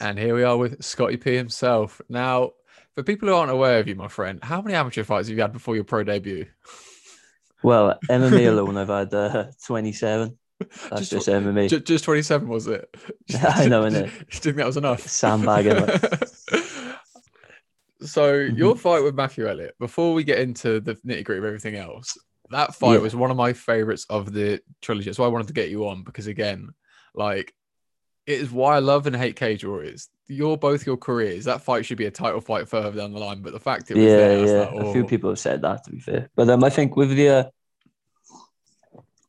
And here we are with Scotty P himself. Now, for people who aren't aware of you, my friend, how many amateur fights have you had before your pro debut? Well, MMA alone, I've had 27. That's just MMA. Just 27, was it? I know, innit? Just think that was enough. Sandbagging. So your fight with Matthew Elliott, before we get into the nitty-gritty of everything else, that fight was one of my favourites of the trilogy. That's why I wanted to get you on, because again, like, it is why I love and hate Cage Warriors. You're both your careers. That fight should be a title fight further down the line, but the fact it was there. A few people have said that, to be fair. But I think with the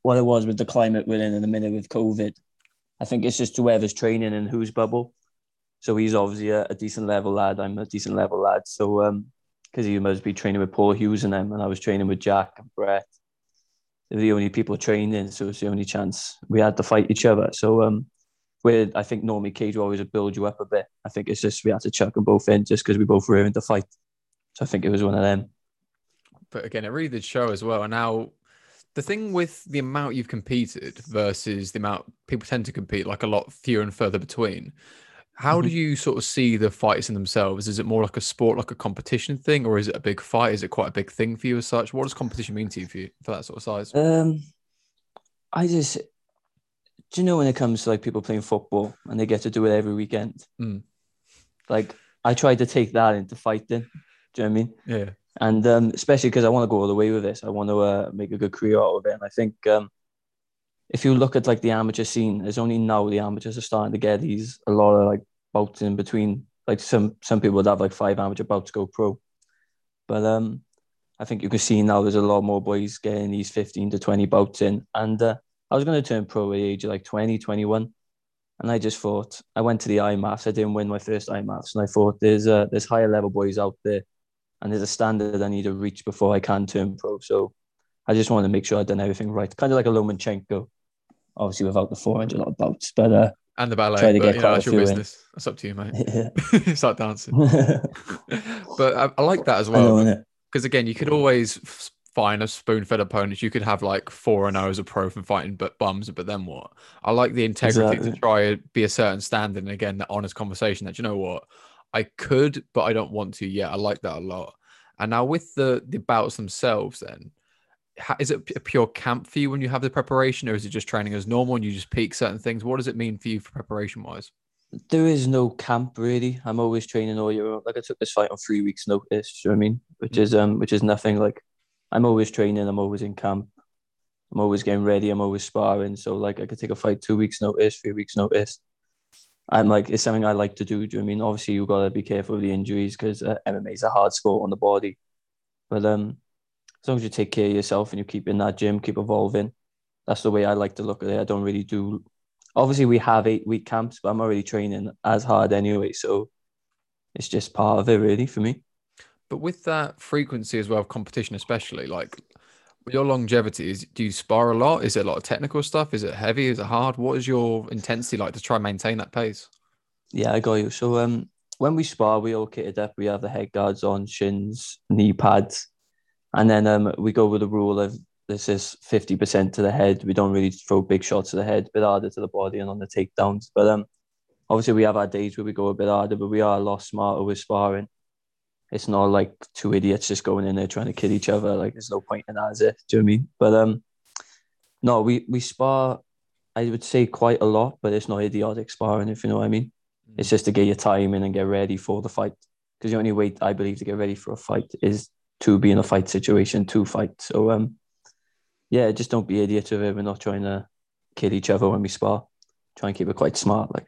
what it was with the climate we're in the minute with COVID, I think it's just whoever's training in whose bubble. So he's obviously a decent level lad. I'm a decent level lad. So because he must be training with Paul Hughes and them, and I was training with Jack and Brett. They were the only people training, so it's the only chance we had to fight each other. So where I think normally Cage Warriors would build you up a bit, I think it's just we had to chuck them both in just because we both were in the fight. So I think it was one of them. But again, it really did show as well. And now the thing with the amount you've competed versus the amount people tend to compete, like a lot fewer and further between, how do you sort of see the fights in themselves? Is it more like a sport, like a competition thing, or is it a big fight? Is it quite a big thing for you as such? What does competition mean to you for that sort of size? Do you know when it comes to like people playing football and they get to do it every weekend? Like I tried to take that into fighting. Do you know what I mean? Yeah. And especially because I want to go all the way with this. I want to make a good career out of it. And I think if you look at like the amateur scene, there's only now the amateurs are starting to get these, a lot of like bouts in between. Like some people would have like 5 amateur bouts go pro. But I think you can see now there's a lot more boys getting these 15 to 20 bouts in. And I was going to turn pro at the age of like 20, 21. And I just thought, I went to the IMAs. I didn't win my first IMAs. And I thought, there's higher level boys out there. And there's a standard I need to reach before I can turn pro. So I just wanted to make sure I'd done everything right. Kind of like a Lomachenko, obviously without the 400-odd bouts. But, and the ballet, try to get that's your business. In. That's up to you, mate. Yeah. Start dancing. But I like that as well. Because again, you could always fine of spoon-fed opponents. You could have like 4-0 as a pro from fighting but bums, but then what? I like the integrity to try and be a certain standard, and again, that honest conversation that, you know what, I could, but I don't want to. Yeah, I like that a lot. And now with the bouts themselves then, is it a pure camp for you when you have the preparation, or is it just training as normal and you just peak certain things? What does it mean for you for preparation-wise? There is no camp really. I'm always training all year round. Like I took this fight on 3 weeks notice, you know what I mean? Which is nothing. Like I'm always training. I'm always in camp. I'm always getting ready. I'm always sparring. So like I could take a fight 2 weeks notice, 3 weeks notice. I'm like, it's something I like to do. Do you know what I mean? Obviously you've got to be careful with the injuries because MMA is a hard sport on the body. But as long as you take care of yourself and you keep in that gym, keep evolving. That's the way I like to look at it. I don't really do. Obviously we have 8-week camps, but I'm already training as hard anyway. So it's just part of it really for me. But with that frequency as well of competition, especially, like your longevity, do you spar a lot? Is it a lot of technical stuff? Is it heavy? Is it hard? What is your intensity like to try and maintain that pace? Yeah, I got you. So when we spar, we all kitted up. We have the head guards on, shins, knee pads. And then we go with the rule of this is 50% to the head. We don't really throw big shots to the head, a bit harder to the body and on the takedowns. But obviously we have our days where we go a bit harder, but we are a lot smarter with sparring. It's not like two idiots just going in there trying to kill each other. Like, there's no point in that, is it? Do you know what I mean? But no, we spar, I would say, quite a lot, but it's not idiotic sparring, if you know what I mean. It's just to get your time in and get ready for the fight. Because the only way, I believe, to get ready for a fight is to be in a fight situation, to fight. So, yeah, just don't be idiots with it. We're not trying to kill each other when we spar. Try and keep it quite smart, like.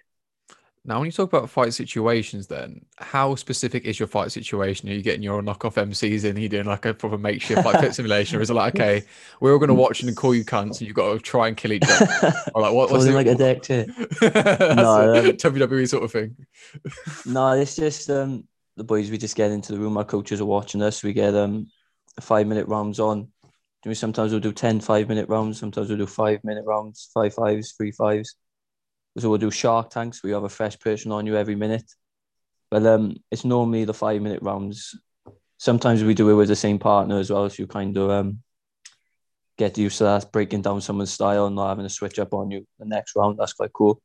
Now, when you talk about fight situations then, how specific is your fight situation? Are you getting your knockoff MCs in? Are you doing like a proper makeshift like pit simulation? Or is it like, okay, we're all going to watch and call you cunts and you've got to try and kill each other? Or like, what's it? Like a deck too. No, WWE sort of thing. No, it's just the boys, we just get into the room. Our coaches are watching us. We get 5-minute rounds on. Sometimes we'll do 10 5-minute rounds. Sometimes we'll do 5-minute rounds, 5 5s, 3 5s. So we'll do shark tanks. We have a fresh person on you every minute. But it's normally the 5-minute rounds. Sometimes we do it with the same partner as well. So you kind of get used to that, breaking down someone's style and not having to switch up on you the next round. That's quite cool.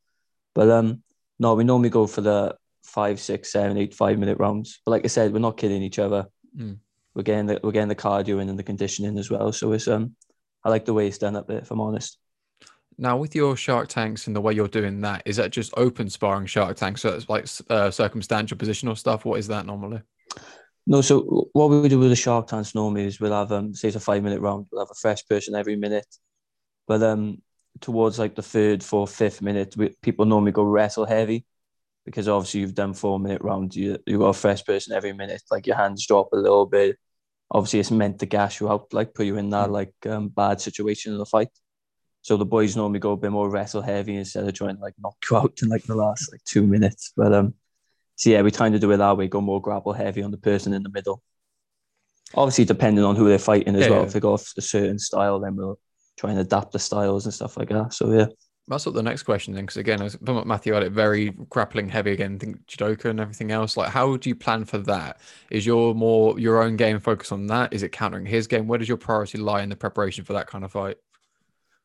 But no, we normally go for the five, six, 7, 8, 5 minute rounds. But like I said, we're not kidding each other. Mm. We're getting the cardio in and the conditioning as well. So it's I like the way it's done up there, if I'm honest. Now, with your Shark Tanks and the way you're doing that, is that just open sparring Shark Tanks? So it's like circumstantial positional stuff? What is that normally? No, so what we do with the Shark Tanks normally is we'll have, say it's a 5 minute round, we'll have a fresh person every minute. But towards like the third, fourth, 5th minute, people normally go wrestle heavy because obviously you've done 4 minute rounds, you've got a fresh person every minute, like your hands drop a little bit. Obviously it's meant to gas you out, like put you in that like bad situation in the fight. So the boys normally go a bit more wrestle heavy instead of trying to like knock you out in like the last like 2 minutes. But so yeah, we try to do it that way, go more grapple heavy on the person in the middle. Obviously depending on who they're fighting as well. If they got a certain style, then we'll try and adapt the styles and stuff like that. So yeah. That's what the next question then, because again, I was talking about Matthew Elliott, very grappling heavy again, think judoka and everything else. Like, how do you plan for that? Is your own game focus on that? Is it countering his game? Where does your priority lie in the preparation for that kind of fight?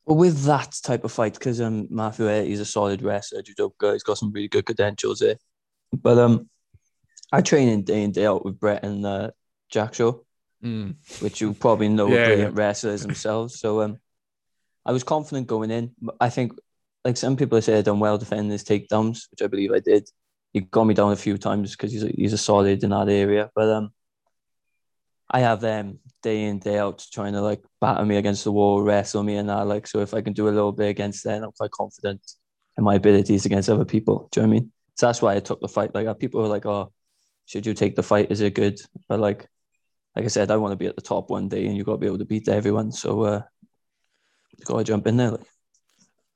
Well, with that type of fight, because Matthew Elliott, he's a solid wrestler, judoka, he's got some really good credentials there. But I train in day in, day out with Brett and Jack Shaw, which you probably know are brilliant wrestlers themselves. So I was confident going in. I think, like some people say, I've done well defending his takedowns, which I believe I did. He got me down a few times because he's a solid in that area. But I have them day in, day out trying to like batter me against the wall, wrestle me and that. Like, so if I can do a little bit against them, I'm quite confident in my abilities against other people. Do you know what I mean? So that's why I took the fight. Like, people were like, "Oh, should you take the fight? Is it good?" But like I said, I want to be at the top one day, and you got to be able to beat everyone. So you got to jump in there.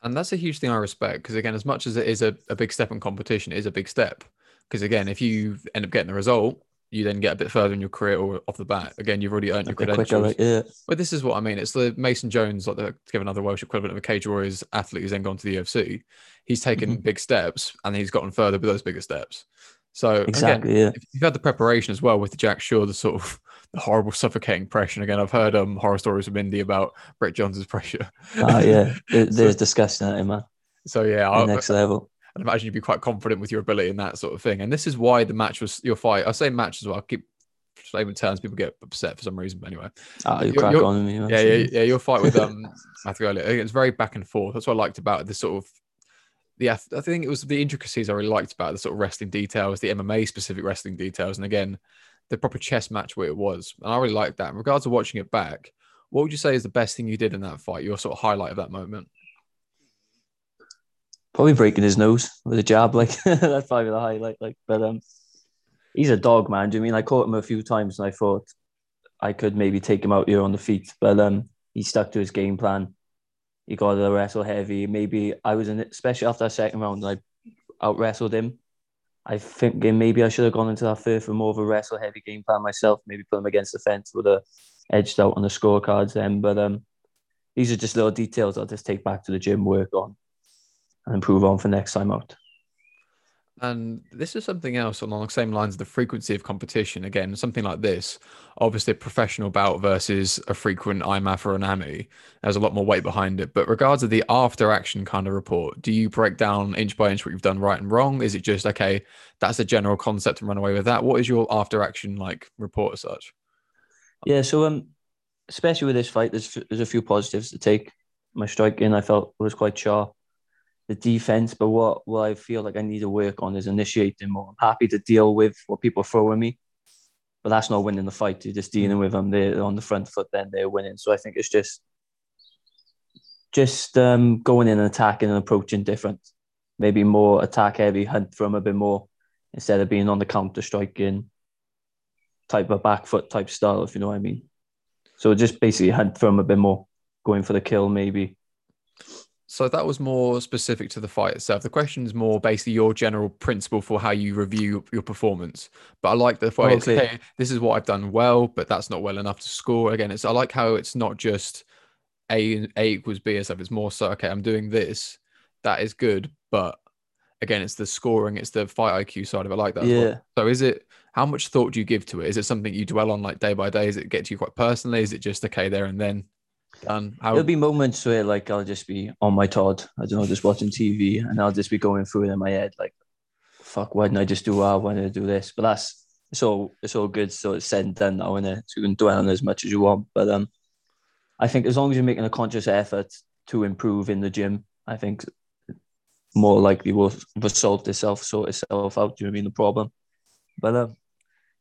And that's a huge thing I respect, because again, as much as it is a big step in competition, it is a big step. Because again, if you end up getting the result, you then get a bit further in your career or off the bat. Again, you've already earned your credentials. Quicker, like, yeah. But this is what I mean. It's the Mason Jones, like to give another Welsh equivalent of a Cage Warriors athlete who's then gone to the UFC. He's taken big steps and he's gotten further with those bigger steps. So exactly, again, if you've had the preparation as well with the Jack Shaw, the sort of the horrible suffocating pressure. And again, I've heard horror stories from Indy about Brett Johns' pressure. Oh, yeah. There's disgusting at him, man. So yeah. Next level. I'd imagine you'd be quite confident with your ability in that sort of thing. And this is why the match was your fight. I say match as well. I keep saying terms. People get upset for some reason. But anyway. You crack on me. Yeah. Your fight with Matthew Elliott. It's very back and forth. That's what I liked about it, this sort of, yeah, I think it was the intricacies I really liked about the sort of wrestling details, the MMA specific wrestling details, and again, the proper chess match where it was. And I really liked that. In regards to watching it back, what would you say is the best thing you did in that fight? Your sort of highlight of that moment? Probably breaking his nose with a jab. Like that's probably the highlight. Like, but he's a dog, man. Do you mean I caught him a few times and I thought I could maybe take him out here on the feet, but he stuck to his game plan. He got to wrestle heavy. Maybe I was in it, especially after that second round, I out-wrestled him. I think maybe I should have gone into that third for more of a wrestle-heavy game plan myself, maybe put him against the fence, would have edged out on the scorecards then. But these are just little details I'll just take back to the gym, work on, and improve on for next time out. And this is something else along the same lines of the frequency of competition. Again, something like this, obviously a professional bout versus a frequent IMA or an AMI, there's a lot more weight behind it. But regards to the after action kind of report, do you break down inch by inch what you've done right and wrong? Is it just, okay, that's a general concept and run away with that? What is your after action like report as such? Yeah, so especially with this fight, there's a few positives to take. My striking, I felt, was quite sharp. The defense, but what I feel like I need to work on is initiating more. I'm happy to deal with what people throw at me, but that's not winning the fight. You're just dealing with them. They're on the front foot, then they're winning. So I think it's just going in and attacking and approaching different. Maybe more attack heavy, hunt for them a bit more instead of being on the counter striking type of back foot type style, if you know what I mean. So just basically hunt for them a bit more, going for the kill maybe. So that was more specific to the fight itself. The question is more basically your general principle for how you review your performance. But I like the fight. Okay. It's, hey, this is what I've done well, but that's not well enough to score. Again, I like how it's not just A equals B and stuff. It's more so, okay, I'm doing this. That is good. But again, it's the scoring. It's the fight IQ side of it. I like that. Yeah. As well. So how much thought do you give to it? Is it something you dwell on like day by day? Does it get to you quite personally? Is it just, okay, there and then? There'll be moments where like I'll just be on my Todd, I don't know, just watching TV, and I'll just be going through it in my head like fuck, why didn't I just do that? Why didn't I do this? But that's, it's all good. So it's said and done now, isn't it? So you can dwell on it as much as you want. But I think as long as you're making a conscious effort to improve in the gym, I think more likely will resolve itself, sort itself out. Do you know what I mean? The problem. But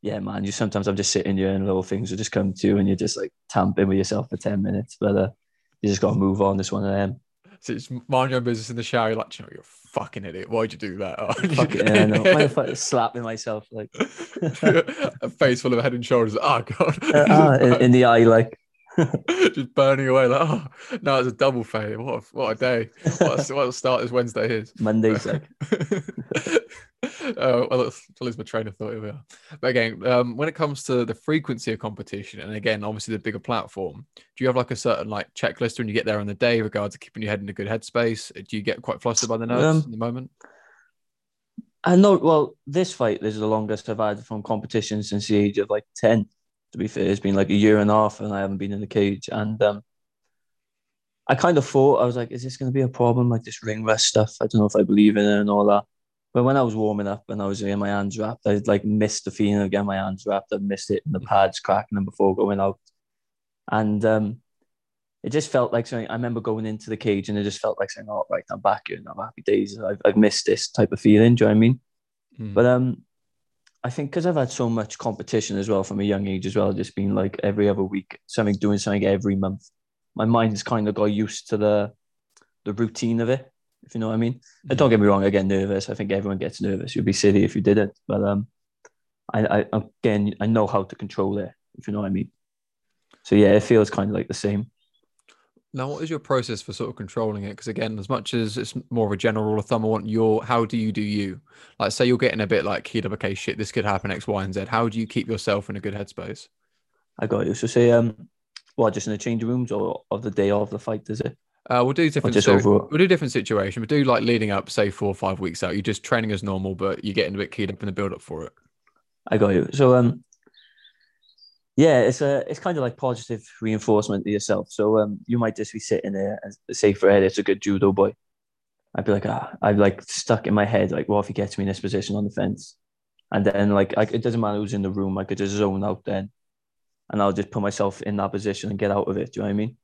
yeah, man, you sometimes I'm just sitting here and little things will just come to you and you're just like tamping with yourself for 10 minutes. But you just got to move on. This one of them. So it's mind your own business in the shower. You're like, you know, you're a fucking idiot. Why'd you do that? Fucking, yeah, no. Why the fuck slapping myself? Like a face full of head and shoulders. Oh, God. In the eye, like. Just burning away. Like, oh, no, it's a double fade. What a day. What a start this Wednesday is. Monday's like. Well, I lose my train of thought. Here we are. But again, when it comes to the frequency of competition, and again, obviously the bigger platform, do you have like a certain like checklist when you get there on the day, regards to keeping your head in a good headspace? Do you get quite flustered by the nerves in the moment? I know. Well, this fight is the longest I've had from competition since the age of like 10. To be fair, it's been like a year and a half, and I haven't been in the cage. And I kind of thought, I was like, is this going to be a problem? Like this ring rust stuff. I don't know if I believe in it and all that. But when I was warming up and I was getting my hands wrapped, I'd like missed the feeling of getting my hands wrapped. I missed it in the pads cracking them before going out. And it just felt like something. I remember going into the cage and it just felt like saying, oh, right, I'm back here and I'm happy days. I've missed this type of feeling. Do you know what I mean? Mm. But I think because I've had so much competition as well from a young age as well, just being like every other week, doing something every month, my mind's kind of got used to the routine of it. If you know what I mean. And don't get me wrong, I get nervous. I think everyone gets nervous. You'd be silly if you didn't. But I know how to control it, if you know what I mean. So yeah, it feels kind of like the same. Now, what is your process for sort of controlling it? Because again, as much as it's more of a general rule of thumb, I want your, how do you? Like say you're getting a bit like keyed up, okay, shit, this could happen X, Y, and Z. How do you keep yourself in a good headspace? I got you. So say, just in the change rooms or of the day of the fight, is it? We'll do different situation. We'll do like leading up, say 4 or 5 weeks out. You're just training as normal, but you're getting a bit keyed up in the build up for it. I got you. So it's kind of like positive reinforcement to yourself. So you might just be sitting there and say for Ed, it's a good judo boy. I'd be like, I'm like stuck in my head, like, what if he gets me in this position on the fence? And then like it doesn't matter who's in the room, I could just zone out then, and I'll just put myself in that position and get out of it. Do you know what I mean?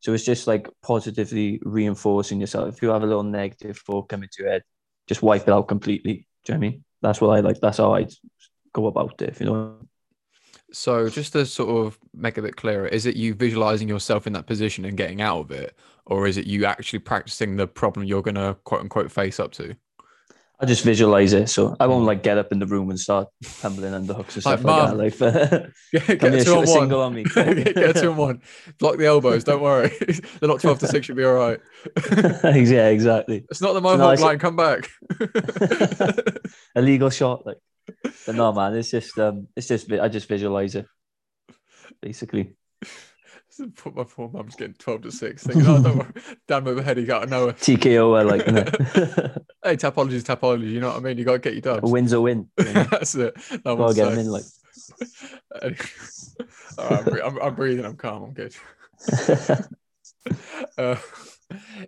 So it's just like positively reinforcing yourself. If you have a little negative thought coming to your head, just wipe it out completely. Do you know what I mean? That's what I like. That's how I go about it, if you know. So just to sort of make it a bit clearer, is it you visualizing yourself in that position and getting out of it? Or is it you actually practicing the problem you're going to quote unquote face up to? I just visualize it, so I won't like get up in the room and start tumbling underhooks and stuff like that. Like, get a single on me. Get a 2-1. Block the elbows. Don't worry. The knock 12-6 should be all right. Yeah, exactly. It's not the moment. Like, come back. Illegal shot, like. But no, man. It's just. I just visualize it, basically. My poor mum's getting 12-6. Thinking, oh, don't worry. Dan with a headache out of nowhere. TKO, I like, innit? Hey, topology. You know what I mean? You got to get your dubs. A win's a win. You know? That's it. That I'll get him in, like. All right, I'm breathing. I'm calm. I'm good.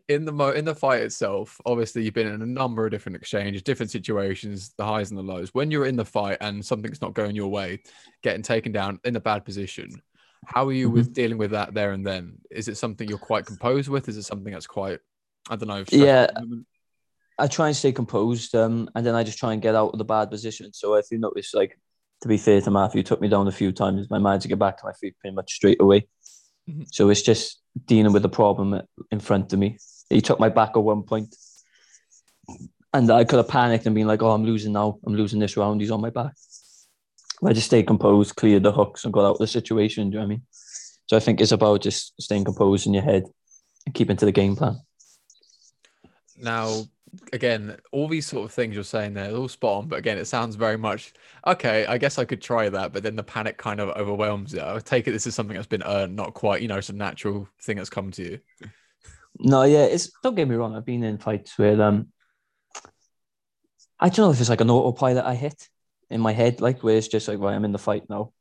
In the fight itself, obviously, you've been in a number of different exchanges, different situations, the highs and the lows. When you're in the fight and something's not going your way, getting taken down in a bad position, how are you with dealing with that there and then? Is it something you're quite composed with? Is it something that's quite, I don't know. Yeah, I try and stay composed, and then I just try and get out of the bad position. So if you notice, like, to be fair to Matthew, took me down a few times. I managed to get back to my feet pretty much straight away. Mm-hmm. So it's just dealing with the problem in front of me. He took my back at one point, and I could have panicked and been like, oh, I'm losing now. I'm losing this round. He's on my back. I just stayed composed, cleared the hooks, and got out of the situation. Do you know what I mean? So I think it's about just staying composed in your head and keeping to the game plan. Now, again, all these sort of things you're saying there, they're all spot on. But again, it sounds very much, okay, I guess I could try that. But then the panic kind of overwhelms it. I take it this is something that's been earned, not quite, you know, some natural thing that's come to you. No, yeah, don't get me wrong. I've been in fights where I don't know if it's like an autopilot I hit in my head, like, where it's just like, right, I'm in the fight now.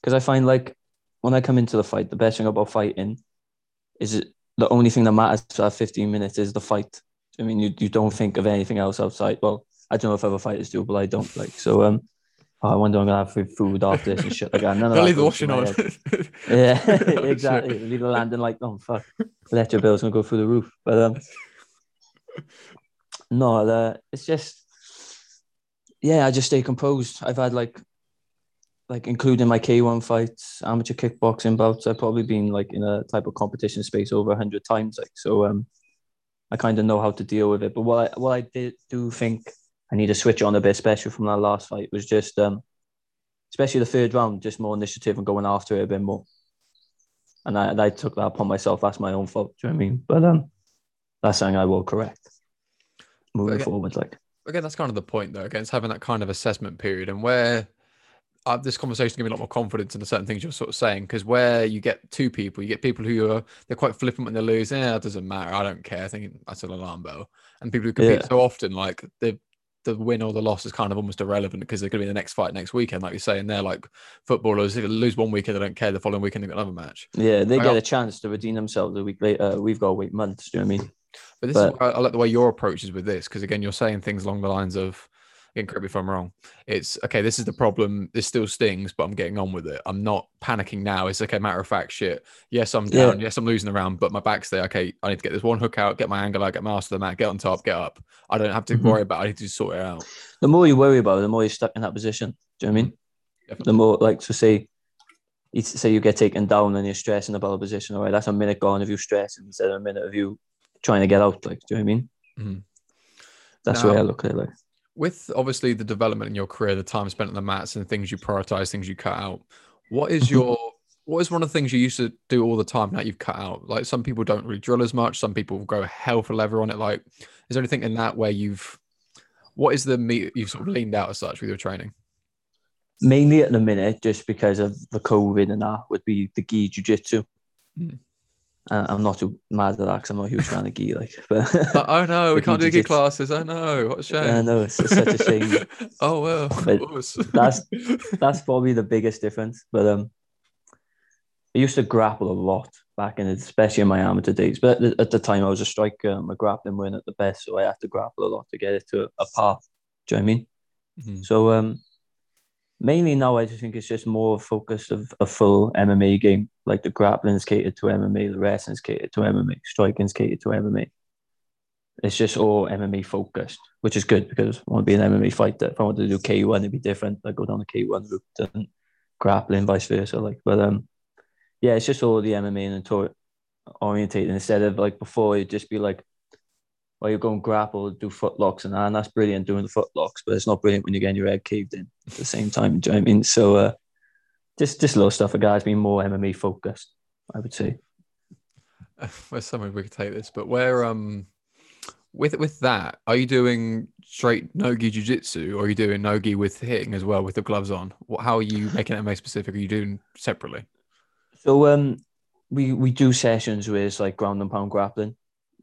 Because I find, like, when I come into the fight, the best thing about fighting is the only thing that matters for 15 minutes is the fight. I mean, you don't think of anything else outside. Well, I don't know if other fighters do, but I don't like. So I wonder I'm gonna have food after this and shit like that. None of that. Leave the washing on. Yeah, exactly. Leave the landing like, oh fuck, electric bill's gonna go through the roof. But no, it's just, yeah, I just stay composed. I've had like including my K1 fights, amateur kickboxing bouts, I've probably been like in a type of competition space over 100 times. Like, so I kind of know how to deal with it. But what I did do think I need to switch on a bit, especially from that last fight, was just, especially the third round, just more initiative and going after it a bit more. And I took that upon myself. That's my own fault. Do you know what I mean? But that's something I will correct moving forward. Like, again, that's kind of the point, though. Again, it's having that kind of assessment period, and where this conversation gave me a lot more confidence in the certain things you're sort of saying, because where you get two people, you get people who are, they're quite flippant when they lose. Yeah, that doesn't matter. I don't care. I think that's an alarm bell. And people who compete so often, like the win or the loss is kind of almost irrelevant because they're going to be in the next fight next weekend. Like you're saying, they're like footballers. If they lose one weekend, they don't care. The following weekend, they've got another match. Yeah, they get a chance to redeem themselves a week later. We've got to wait months. Do you know what I mean? But this is where I like the way your approach is with this, because again, you're saying things along the lines of, again, correct me if I'm wrong, it's, okay, this is the problem. This still stings, but I'm getting on with it. I'm not panicking now. It's like a matter of fact shit. Yes, I'm down. Yeah. Yes, I'm losing the round, but my back's there. Okay, I need to get this one hook out, get my angle out, get my ass to the mat, get on top, get up. I don't have to worry about it. I need to sort it out. The more you worry about it, the more you're stuck in that position. Do you know what I mean? Definitely. The more, like, so say you get taken down and you're stressing about a position. All right, that's a minute gone of you stressing instead of a minute of you trying to get out, like, do you know what I mean? Mm-hmm. That's the way I look at it. Like, with obviously the development in your career, the time spent on the mats and the things you prioritize, things you cut out, what is one of the things you used to do all the time that you've cut out? Like, some people don't really drill as much, some people go hell for leather on it. Like, is there anything in that where what is the meat you've sort of leaned out as such with your training? Mainly at the minute, just because of the COVID and that, would be the gi jiu-jitsu. Mm. I'm not too mad at that because I'm not a huge fan of gi. Like, but oh no, we can't do gi classes. Oh no, what a shame. I know, it's such a shame. Oh well, that's probably the biggest difference. But I used to grapple a lot back in, especially in my amateur days. But at the time, I was a striker. My grappling weren't at the best, so I had to grapple a lot to get it to a path. Do you know what I mean? Mm-hmm. So mainly now, I just think it's just more focused of a full MMA game. Like, the grappling's catered to MMA, the wrestling's catered to MMA, striking's catered to MMA. It's just all MMA focused, which is good because I want to be an MMA fighter. If I wanted to do K1, it'd be different. I go down the K1 route and grappling, vice versa. Like, but yeah, it's just all the MMA and orientated, instead of like before, it'd just be like, well, you go and grapple, do footlocks and that's brilliant doing the footlocks, but it's not brilliant when you're getting your head caved in at the same time. Do you know what I mean? So just little stuff. A guy's been more MMA focused, I would say. There's somewhere we could take this, but where with that, are you doing straight no-gi jiu-jitsu, or are you doing no-gi with hitting as well with the gloves on? How are you making MMA specific? Are you doing separately? So we do sessions where it's like ground and pound grappling.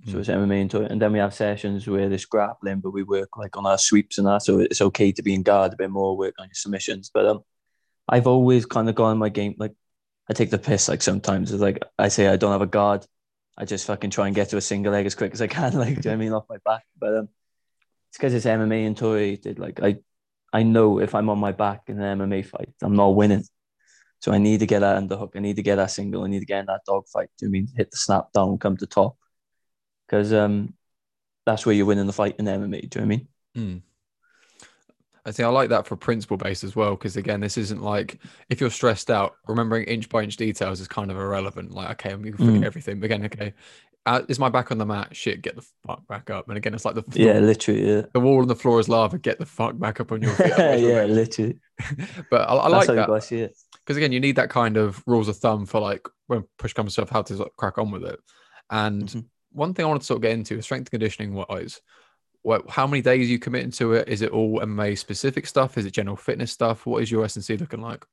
So it's MMA into it. And then we have sessions where it's grappling, but we work like on our sweeps and that. So it's okay to be in guard a bit more, work on your submissions. But I've always kind of gone in my game, like, I take the piss, like, sometimes. It's like, I say I don't have a guard. I just fucking try and get to a single leg as quick as I can, like, do you know what I mean, off my back. But it's because it's MMA into it. Like, I know if I'm on my back in an MMA fight, I'm not winning. So I need to get that underhook. I need to get that single. I need to get in that dog fight. Do you know what I mean? Hit the snap down, come to top. Because that's where you're winning the fight in MMA. Do you know what I mean? Mm. I think I like that for principle based as well. Because again, this isn't like, if you're stressed out, remembering inch by inch details is kind of irrelevant. Like, okay, I'm going to forget everything. But again, okay, is my back on the mat? Shit, get the fuck back up. And again, it's like the wall on the floor is lava. Get the fuck back up on your feet. Yeah, literally. But I like that. Because again, you need that kind of rules of thumb for like when push comes to stuff, how to like, crack on with it. And one thing I wanted to sort of get into is strength and conditioning wise. How many days are you committing to it? Is it all MMA specific stuff? Is it general fitness stuff? What is your S&C looking like?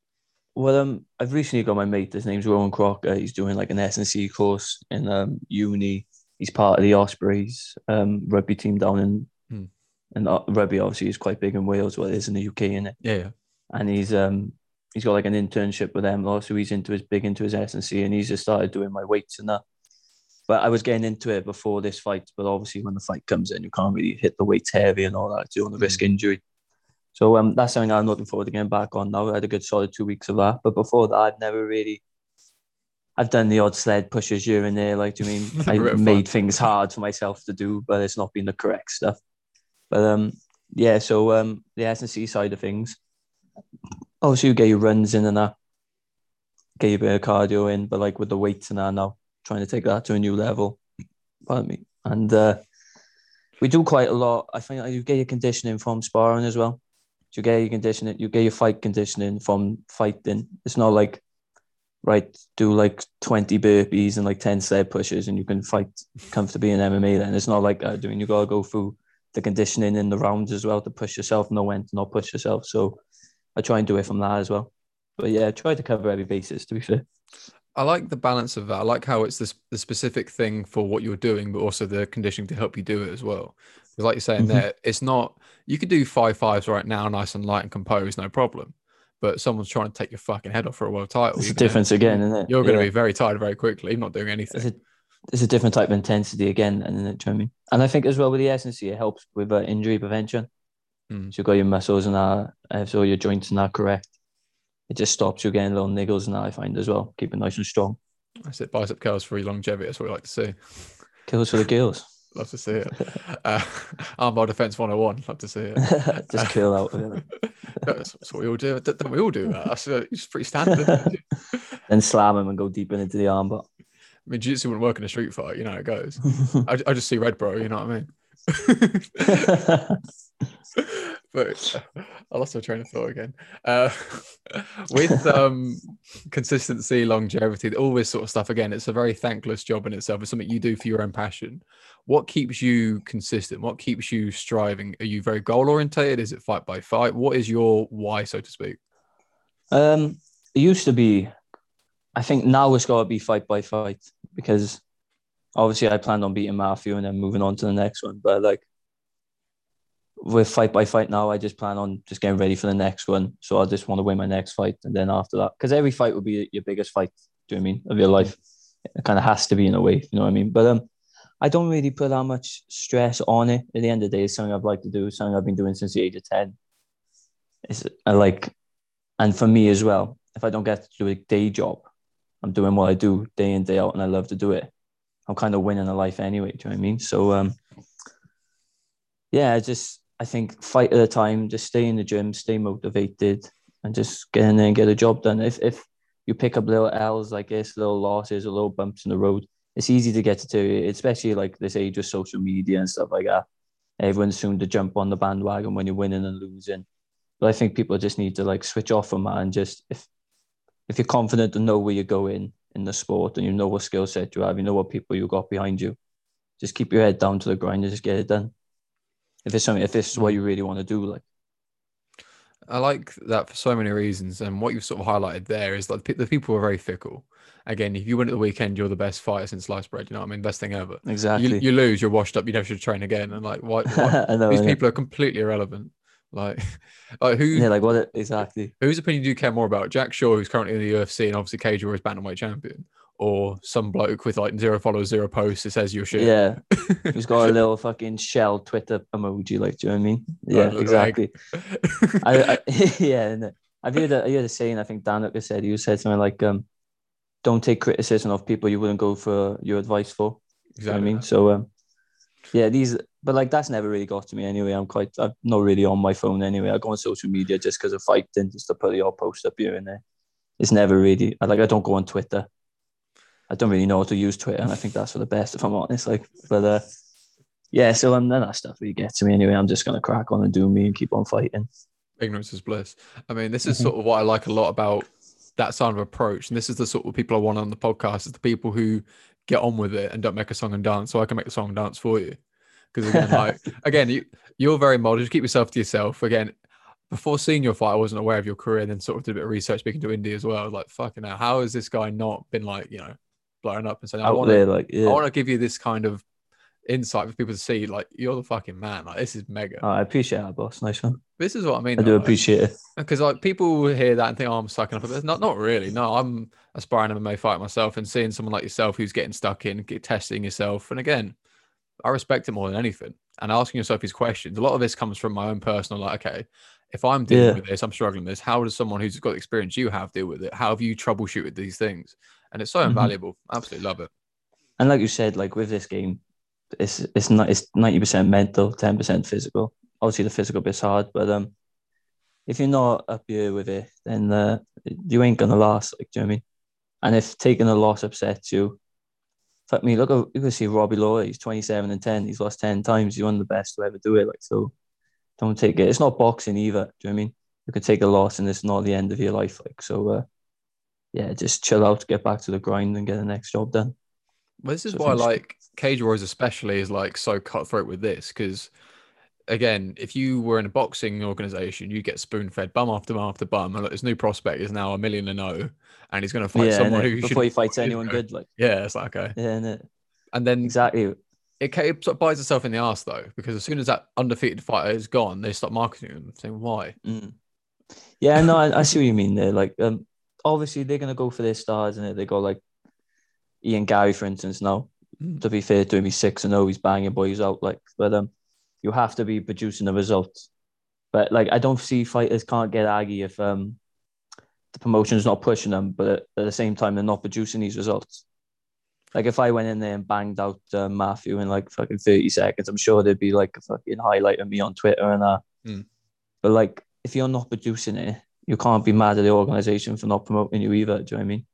Well, I've recently got my mate. His name's Rowan Crocker. He's doing like an S&C course in uni. He's part of the Ospreys rugby team down in, and rugby obviously is quite big in Wales. Well, it is in the UK, isn't it? Yeah. And he's got like an internship with them. Also, he's big into his S&C, and he's just started doing my weights and that. But I was getting into it before this fight. But obviously, when the fight comes in, you can't really hit the weight heavy and all that. You don't risk injury. So that's something I'm looking forward to getting back on now. I had a good solid 2 weeks of that. But before that, I'd never really... I've done the odd sled pushes here and there. Like, do you mean? I've made things hard for myself to do, but it's not been the correct stuff. But yeah, so the S&C side of things. Obviously, you get your runs in and that. Get your bit of cardio in, but like with the weights and that now, trying to take that to a new level. Pardon me. And we do quite a lot. I think you get your conditioning from sparring as well. You get your conditioning, you get your fight conditioning from fighting. It's not like, right, do like 20 burpees and like 10 sled pushes and you can fight comfortably in MMA then. It's not like that. I mean, you got to go through the conditioning in the rounds as well to push yourself, know when to not push yourself. So I try and do it from that as well. But yeah, I try to cover every basis, to be fair. I like the balance of that. I like how it's this, the specific thing for what you're doing, but also the conditioning to help you do it as well. Because like you're saying there, it's not, you could do 5-5s right now, nice and light and composed, no problem. But someone's trying to take your fucking head off for a world title. It's a difference again, isn't it? You're going to be very tired very quickly, not doing anything. It's a different type of intensity again, isn't it? Do you know what I mean? And I think as well with the S&C, it helps with injury prevention. So you've got your muscles and that, so your joints and that correct. It just stops you getting little niggles and that, I find, as well. Keep it nice and strong. That's it. Bicep curls for your longevity. That's what we like to see. Kills for the girls. Love to see it. Armbar Defense 101. Love to see it. Just kill out with it. That's what we all do. Don't we all do that? It's pretty standard. Then slam him and go deeper into the armbar. I mean, jiu-jitsu wouldn't work in a street fight. You know how it goes. I just see red, bro. You know what I mean? But I lost my train of thought again. With consistency, longevity, all this sort of stuff, again, it's a very thankless job in itself. It's something you do for your own passion. What keeps you consistent? What keeps you striving? Are you very goal oriented? Is it fight by fight? What is your why, so to speak? It used to be, I think now it's got to be fight by fight, because obviously I planned on beating Matthew and then moving on to the next one. But like, with fight by fight now, I just plan on just getting ready for the next one. So I just want to win my next fight. And then after that, because every fight will be your biggest fight, do you know what I mean, of your life. It kind of has to be in a way, you know what I mean? But I don't really put that much stress on it. At the end of the day, it's something I'd like to do, something I've been doing since the age of 10. It's like, and for me as well, if I don't get to do a day job, I'm doing what I do day in, day out, and I love to do it. I'm kind of winning a life anyway, do you know what I mean? So, yeah, I think fight at a time, just stay in the gym, stay motivated, and just get in there and get a job done. If you pick up little L's like this, little losses or little bumps in the road, it's easy to get deteriorated, especially like this age of social media and stuff like that. Everyone's soon to jump on the bandwagon when you're winning and losing. But I think people just need to like switch off from that and just, if you're confident and know where you're going in the sport and you know what skill set you have, you know what people you got behind you, just keep your head down to the grind and just get it done. If this is what you really want to do, like, I like that for so many reasons. And what you've sort of highlighted there is like the people are very fickle. Again, if you win at the weekend, you're the best fighter since sliced bread. You know what I mean? Best thing ever. Exactly. You lose, you're washed up. You never should train again. And like, why? I know, these people are completely irrelevant. Like who? Yeah, like what exactly? Whose opinion do you care more about? Jack Shaw, who's currently in the UFC and obviously Cage Warriors bantamweight champion, or some bloke with like 0 followers, 0 posts that says you're shit? Yeah, who's got a little fucking shell Twitter emoji? Like, do you know what I mean? Yeah, oh, exactly. Yeah, I've heard a saying. I think Dan Hooker said. You said something like, "Don't take criticism of people you wouldn't go for your advice for." Exactly. You know what I mean? So, yeah, these. But like, that's never really got to me anyway. I'm not really on my phone anyway. I go on social media just because of fighting, just to put the odd post up here and there. It's never really, I don't go on Twitter. I don't really know how to use Twitter, and I think that's for the best, if I'm honest. Yeah, so none of that stuff really gets to me anyway. I'm just going to crack on and do me and keep on fighting. Ignorance is bliss. I mean, this is sort of what I like a lot about that sort of approach. And this is the sort of people I want on the podcast, is the people who get on with it and don't make a song and dance, so I can make the song and dance for you. Because again, you're very modest. Keep yourself to yourself. Again, before seeing your fight, I wasn't aware of your career. And then sort of did a bit of research, speaking to Indy as well. I was like, fucking hell, how has this guy not been like, you know, blowing up and saying, I want to give you this kind of insight for people to see, like, you're the fucking man. Like, this is mega. Oh, I appreciate that, boss. Nice one. This is what I mean. I do appreciate it. Because, like, people hear that and think, oh, I'm sucking up. But not really. No, I'm aspiring MMA fighter myself, and seeing someone like yourself who's getting stuck in, testing yourself. And again, I respect it more than anything. And asking yourself these questions. A lot of this comes from my own personal, like, okay, if I'm dealing with this, I'm struggling with this, how does someone who's got the experience you have deal with it? How have you troubleshooted these things? And it's so invaluable. Absolutely love it. And like you said, like with this game, it's 90% mental, 10% physical. Obviously, the physical bit's hard, but if you're not up here with it, then you ain't gonna last. Like, do you know what I mean? And if taking a loss upsets you, fuck me. You can see Robbie Lawler. He's 27-10. He's lost 10 times. He's one of the best to ever do it. Like, so, don't take it. It's not boxing either. Do you know what I mean? You could take a loss, and it's not the end of your life. Like, so, yeah, just chill out, get back to the grind, and get the next job done. Well, this is why, like, Cage Warriors especially is, like, so cutthroat with this, because, again, if you were in a boxing organization, you get spoon-fed bum after bum after bum, and, like, this new prospect is now $1 million, and he's going to fight someone who before he fights anyone good, like. Yeah, it's like, okay. Yeah, no. And then... Exactly. It sort of bites itself in the arse, though, because as soon as that undefeated fighter is gone, they stop marketing him, saying, why? Mm. Yeah, no, I see what you mean there. Like, obviously, they're going to go for their stars, and they go, like, Ian Gary, for instance, now, to be fair to him, he's 6-0, he's banging boys out, like, but you have to be producing the results. But, like, I don't see fighters can't get aggy if the promotion's not pushing them, but at the same time, they're not producing these results. Like, if I went in there and banged out Matthew in, like, fucking 30 seconds, I'm sure there'd be, like, a fucking highlight of me on Twitter and that. But, like, if you're not producing it, you can't be mad at the organisation for not promoting you either, do you know what I mean?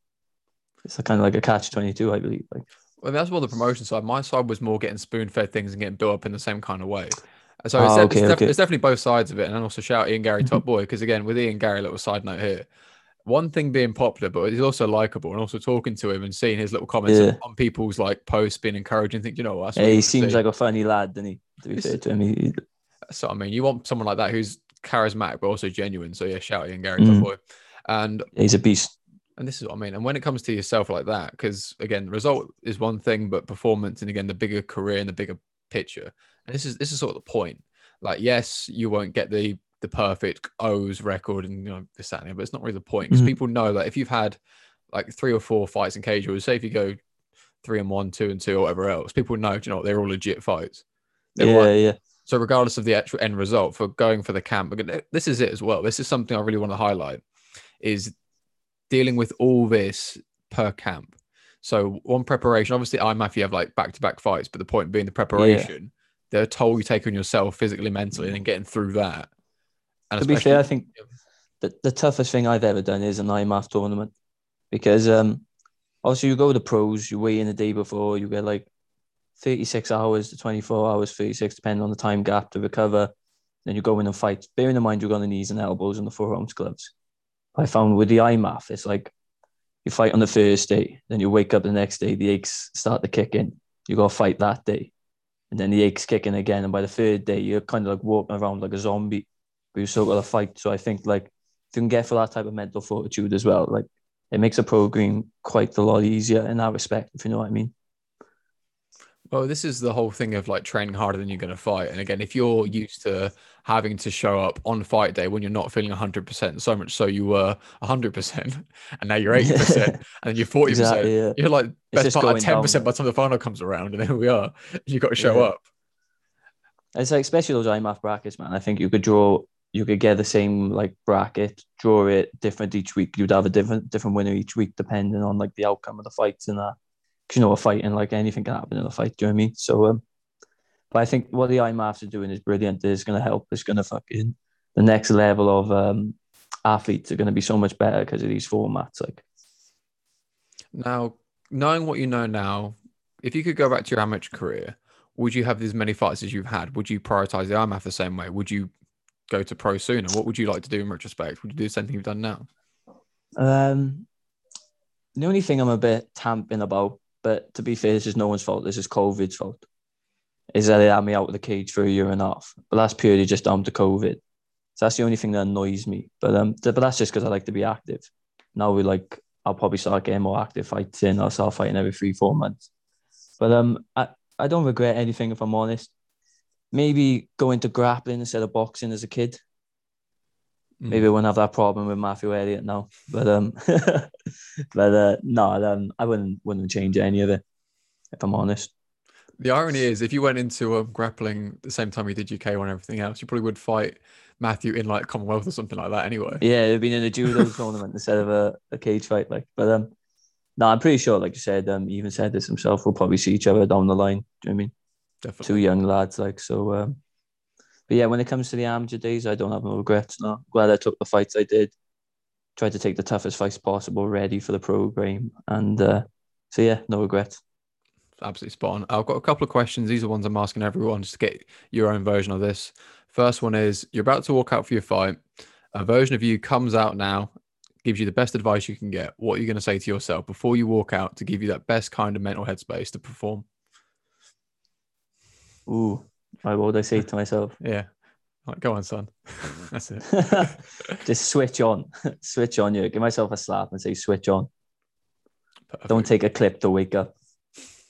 It's kind of like a catch-22, I believe. Like, well, that's more the promotion side. My side was more getting spoon-fed things and getting built up in the same kind of way. So it's definitely both sides of it. And then also shout out Ian Gary, top boy, because again, with Ian Gary, little side note here. One thing being popular, but he's also likable, and also talking to him and seeing his little comments on people's, like, posts, being encouraging. Think, you know what? He seems like a funny lad, doesn't he? To be fair to him, that's what I mean. You want someone like that who's charismatic but also genuine. So yeah, shout out Ian Gary, top boy, and he's a beast. And this is what I mean. And when it comes to yourself like that, because again, the result is one thing, but performance and again, the bigger career and the bigger picture. And this is sort of the point. Like, yes, you won't get the perfect O's record and, you know, this, that, and the other, but it's not really the point. Because people know that if you've had like 3 or 4 fights in Cage Warriors, say if you go 3-1, 2-2, or whatever else, people know, you know what, they're all legit fights. Yeah. So regardless of the actual end result for going for the camp, this is it as well. This is something I really want to highlight is dealing with all this per camp. So on preparation, obviously IMAF, you have like back-to-back fights, but the point being the preparation, the toll you take on yourself physically, mentally, and then getting through that. And to be fair, I think the toughest thing I've ever done is an IMAF tournament, because obviously you go to the pros, you weigh in the day before, you get like 36 hours to 24 hours, 36, depending on the time gap to recover. Then you go in and fight. Bearing in mind, you've got the knees and elbows and the forearms gloves. I found with the IMAF, it's like you fight on the first day, then you wake up the next day, the aches start to kick in. You got to fight that day. And then the aches kick in again. And by the third day, you're kind of like walking around like a zombie, but you still got to fight. So I think like if you can get for that type of mental fortitude as well, like it makes a program quite a lot easier in that respect, if you know what I mean. Well, this is the whole thing of like training harder than you're going to fight. And again, if you're used to having to show up on fight day when you're not feeling 100%, so much so you were 100% and now you're 80% and you're 40%, exactly, you're like best part of 10% down by the time the final comes around, and there we are. You've got to show up. It's like, especially those IMAF brackets, man. I think you could get the same like bracket, draw it different each week. You'd have a different winner each week depending on like the outcome of the fights and that. You know, a fight and like anything can happen in a fight, do you know what I mean? So but I think what the IMAFs are doing is brilliant. It's going to help. It's going to fucking the next level of athletes are going to be so much better because of these formats. Like, now knowing what you know now, if you could go back to your amateur career, would you have as many fights as you've had? Would you prioritize the IMAF the same way? Would you go to pro sooner? What would you like to do in retrospect? Would you do the same thing you've done now? The only thing I'm a bit tamping about, but to be fair, this is no one's fault. This is COVID's fault. Is that they had me out of the cage for 1.5 years. But that's purely just down to COVID. So that's the only thing that annoys me. But that's just because I like to be active. Now we like, I'll probably start getting more active fights in. I'll start fighting every 3-4 months. But I don't regret anything, if I'm honest. Maybe going to grappling instead of boxing as a kid. Maybe I wouldn't have that problem with Matthew Elliott now. But I wouldn't change any of it, if I'm honest. The irony is, if you went into grappling at the same time you did your K1 and everything else, you probably would fight Matthew in like Commonwealth or something like that anyway. Yeah, it'd been in a judo tournament instead of a cage fight. I'm pretty sure, like you said, he even said this himself, we'll probably see each other down the line. Do you know what I mean? Definitely. Two young lads, but yeah, when it comes to the amateur days, I don't have no regrets. No, glad I took the fights I did. Tried to take the toughest fights possible, ready for the pro game, and no regrets. Absolutely spot on. I've got a couple of questions. These are ones I'm asking everyone just to get your own version of this. First one is, you're about to walk out for your fight. A version of you comes out now, gives you the best advice you can get. What are you going to say to yourself before you walk out to give you that best kind of mental headspace to perform? Ooh, what would I say to myself? Yeah. Like, go on, son. That's it. Just switch on. Switch on. You give myself a slap and say, switch on. Perfect. Don't take a clip to wake up.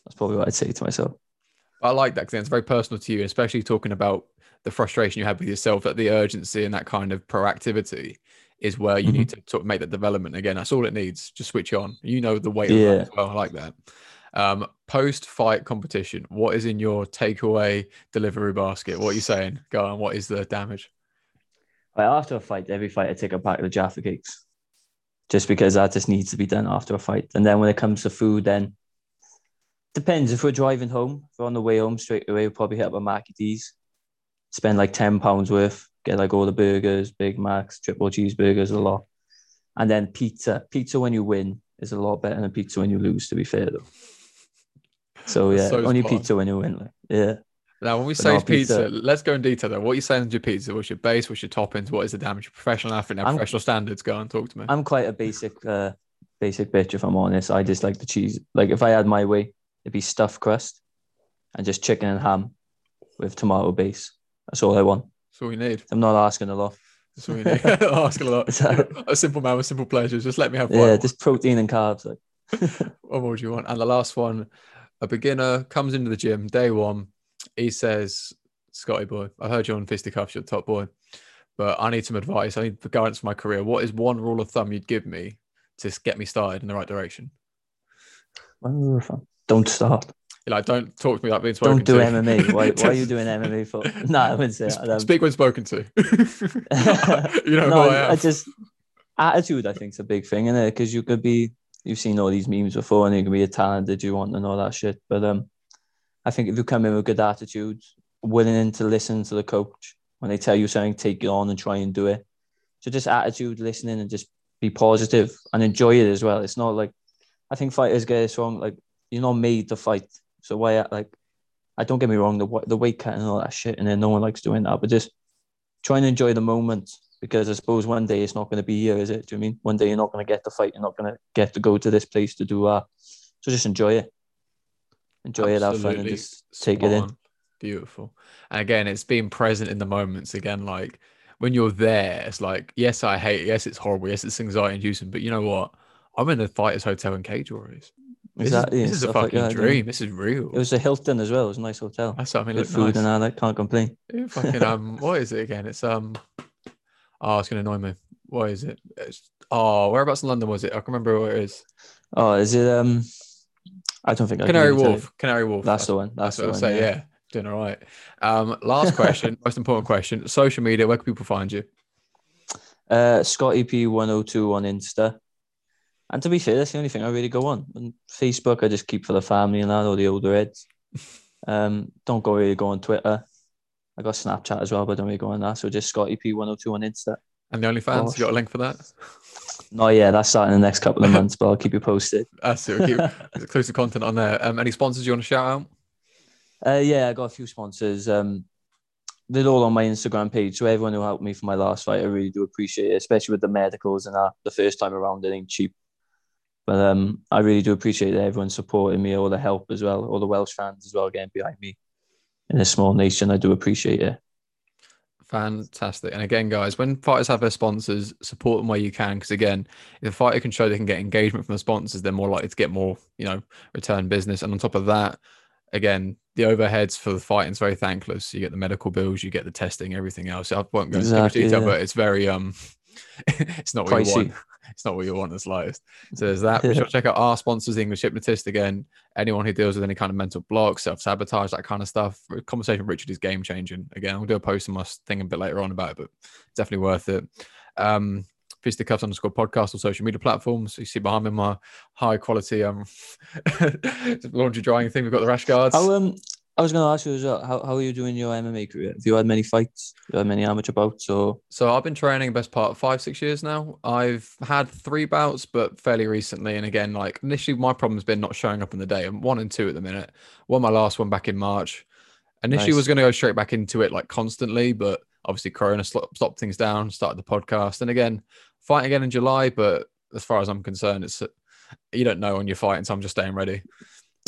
That's probably what I'd say to myself. I like that, because it's very personal to you, especially talking about the frustration you had with yourself, that the urgency and that kind of proactivity is where you need to sort of make that development again. That's all it needs. Just switch on. You know the weight of that as well. I like that. Post-fight competition, what is in your takeaway delivery basket? What are you saying? Go on. What is the damage? After a fight, every fight, I take a pack of Jaffa cakes, just because that just needs to be done after a fight. And then when it comes to food, then depends. If we're driving home, if we're on the way home straight away, we'll probably hit up a Mackey D's, spend like £10 worth, get like all the burgers, Big Macs, triple cheeseburgers, a lot. And then pizza. Pizza when you win is a lot better than pizza when you lose, to be fair, though. So yeah, only pizza when you win. Like, yeah. Now, when we say pizza, let's go in detail though. What are you saying to your pizza? What's your base? What's your toppings? What is the damage? Your professional athlete, professional standards. Go and talk to me. I'm quite a basic bitch, if I'm honest. I just like the cheese. Like, if I had my way, it'd be stuffed crust and just chicken and ham with tomato base. That's all I want. That's all we need. I'm not asking a lot. That's all we need. Asking a lot. A simple man with simple pleasures. Just let me have one. Yeah, just protein and carbs. Like. What more do you want? And the last one, a beginner comes into the gym, day one. He says, Scotty boy, I heard you're on fisticuffs, you're top boy, but I need some advice. I need guidance for my career. What is one rule of thumb you'd give me to get me started in the right direction? One rule of thumb. Don't start. You're like, don't talk to me like being spoken to. Don't do MMA. Why are you doing MMA for? No, I wouldn't say that. Speak when spoken to. You know, no, I just... Attitude, I think, is a big thing, isn't it? Because you could be... You've seen all these memes before, and you can be a talented, you want and all that shit. But I think if you come in with good attitude, willing to listen to the coach, when they tell you something, take it on and try and do it. So just attitude, listening, and just be positive and enjoy it as well. It's not like... I think fighters get this wrong, like, you're not made to fight. So why, like, I don't get me wrong, the weight cut and all that shit, and then no one likes doing that, but just try and enjoy the moment, because I suppose one day it's not going to be here, is it? Do you know what I mean? One day you're not going to get to fight, you're not going to get to go to this place to do that. So just enjoy it. Enjoy it, have fun, and just take it in. Beautiful. And again, it's being present in the moments again, like, when you're there, it's like, yes, I hate it. Yes, it's horrible. Yes, it's anxiety-inducing, but you know what? I'm in the Fighters Hotel in Cage Warriors. Exactly. This is a fucking dream. This is real. It was a Hilton as well. It was a nice hotel. That's what I mean. Good food and all that. Can't complain. Fucking what is it again? It's it's gonna annoy me. What is it? Whereabouts in London was it? I can remember where it is. Oh, is it I don't think Canary Wharf. Canary Wharf. That's the one. That's what I say. Yeah, doing all right. Last question, most important question. Social media. Where can people find you? Scotty P102 on Insta. And to be fair, that's the only thing I really go on. On Facebook, I just keep for the family and that, or the older heads. Don't really go on Twitter. I got Snapchat as well, but I don't really go on that. So just Scotty P102 on Insta. And the OnlyFans, you got a link for that? No, yeah, that's starting in the next couple of months, but I'll keep you posted. That's it. We'll keep exclusive content on there. Any sponsors you want to shout out? Yeah, I got a few sponsors. They're all on my Instagram page, so everyone who helped me for my last fight, I really do appreciate it, especially with the medicals and that. The first time around, it ain't cheap. But I really do appreciate everyone supporting me, all the help as well, all the Welsh fans as well getting behind me in this small nation. I do appreciate it. Fantastic. And again, guys, when fighters have their sponsors, support them where you can, because again, if a fighter can show they can get engagement from the sponsors, they're more likely to get more, return business. And on top of that, again, the overheads for the fighting is very thankless. You get the medical bills, you get the testing, everything else. I won't go into too much detail, but it's very it's not what pricey. You want. It's not what you want in the slightest. So there's that. Be sure to check out our sponsors, the English Hypnotist. Again, anyone who deals with any kind of mental block, self-sabotage, that kind of stuff. Conversation with Richard is game-changing. Again, I'll do a post on my thing a bit later on about it, but definitely worth it. Fisticuffs_podcast on social media platforms. You see behind me my high quality laundry drying thing. We've got the rash guards. I was going to ask you as well, how are you doing your MMA career? Have you had many fights? Have you had many amateur bouts? Or... So I've been training the best part of 5-6 years now. I've had 3 bouts, but fairly recently. And again, like initially my problem has been not showing up on the day. I'm 1 and 2 at the minute. Won my last one back in March. Initially was going to go straight back into it like constantly, but obviously Corona stopped things down, started the podcast. And again, fight again in July. But as far as I'm concerned, it's you don't know when you're fighting, so I'm just staying ready.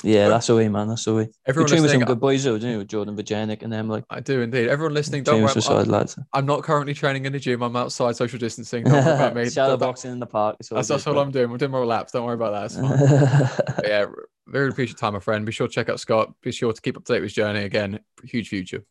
Yeah, that's the way, man. That's the way. Everyone listening, with some good boys, though, don't you? With Jordan Vigenic and them, like I do indeed. Everyone listening, don't worry. I'm not currently training in the gym. I'm outside social distancing. Don't worry about me. Shadow boxing in the park. That's all I'm doing. We're doing more laps. Don't worry about that. It's fine. Yeah, very appreciate your time, my friend. Be sure to check out Scott. Be sure to keep up to date with his journey. Again, huge future.